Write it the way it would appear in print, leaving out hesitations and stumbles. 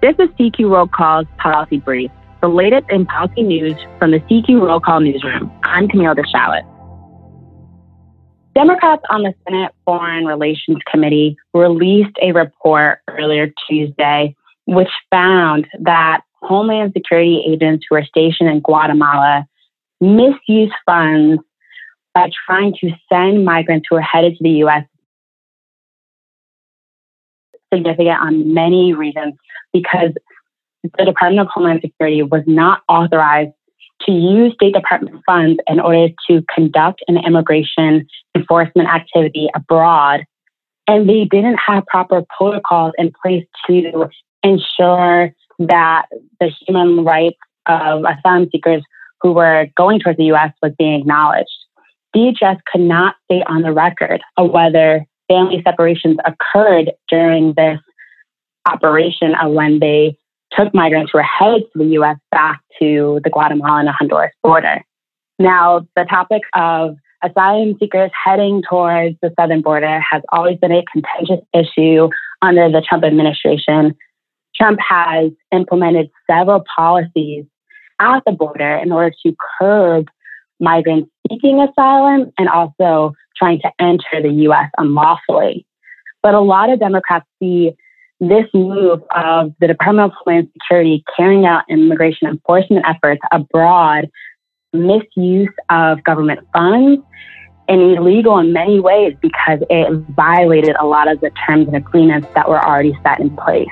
This is CQ Roll Call's Policy Brief, the latest in policy news from the CQ Roll Call newsroom. I'm Camille DeShallet. Democrats on the Senate Foreign Relations Committee released a report earlier Tuesday, which found that Homeland Security agents who are stationed in Guatemala misuse funds by trying to send migrants who are headed to the U.S. Significant on many reasons, because the Department of Homeland Security was not authorized to use State Department funds in order to conduct an immigration enforcement activity abroad. And they didn't have proper protocols in place to ensure that the human rights of asylum seekers who were going towards the U.S. was being acknowledged. DHS could not state on the record of whether family separations occurred during this operation of when they took migrants who were headed to the U.S. back to the Guatemala and Honduras border. Now, the topic of asylum seekers heading towards the southern border has always been a contentious issue under the Trump administration. Trump has implemented several policies at the border in order to curb migrants seeking asylum and also trying to enter the U.S. unlawfully. But a lot of Democrats see this move of the Department of Homeland Security carrying out immigration enforcement efforts abroad, misuse of government funds, and illegal in many ways because it violated a lot of the terms and agreements that were already set in place.